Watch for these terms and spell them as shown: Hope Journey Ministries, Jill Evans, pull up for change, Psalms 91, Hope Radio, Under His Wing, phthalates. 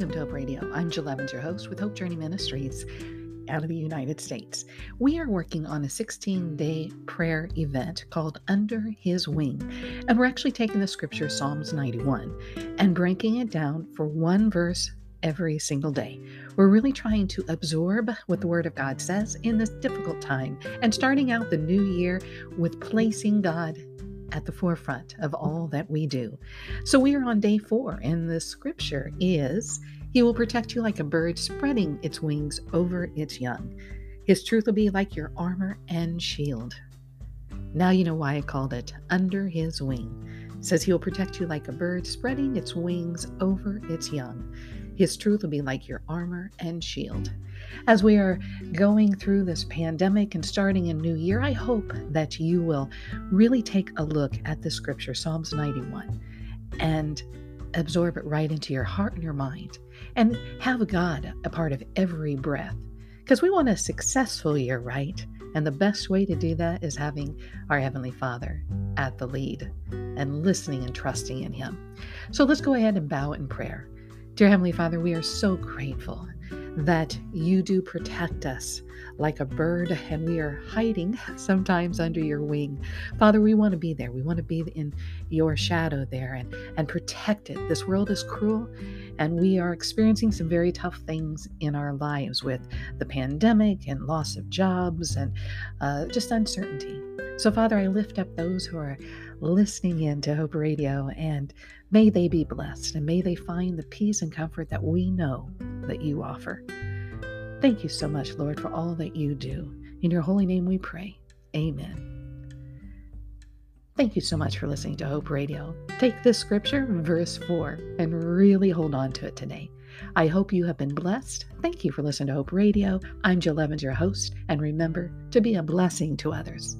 Welcome to Hope Radio. I'm Jill Evans, your host with Hope Journey Ministries out of the United States. We are working on a 16-day prayer event called Under His Wing, and we're actually taking the scripture Psalms 91 and breaking it down for one verse every single day. We're really trying to absorb what the Word of God says in this difficult time and starting out the new year with placing God at the forefront of all that we do. So we are on day 4, and the scripture is, He will protect you like a bird spreading its wings over its young. His truth will be like your armor and shield. Now you know why I called it Under His Wing. It says He'll protect you like a bird spreading its wings over its young. His truth will be like your armor and shield. As we are going through this pandemic and starting a new year, I hope that you will really take a look at the scripture, Psalms 91, and absorb it right into your heart and your mind, and have God a part of every breath, because we want a successful year, right? And the best way to do that is having our Heavenly Father at the lead and listening and trusting in Him. So let's go ahead and bow in prayer. Dear Heavenly Father, we are so grateful that you do protect us like a bird, and we are hiding sometimes under your wing. Father, we want to be there. We want to be in your shadow there and protected. This world is cruel, and we are experiencing some very tough things in our lives with the pandemic and loss of jobs and just uncertainty. So Father, I lift up those who are listening in to Hope Radio, and may they be blessed, and may they find the peace and comfort that we know that you offer. Thank you so much, Lord, for all that you do. In your holy name we pray. Amen. Thank you so much for listening to Hope Radio. Take this scripture, verse 4, and really hold on to it today. I hope you have been blessed. Thank you for listening to Hope Radio. I'm Jill Evans, your host, and remember to be a blessing to others.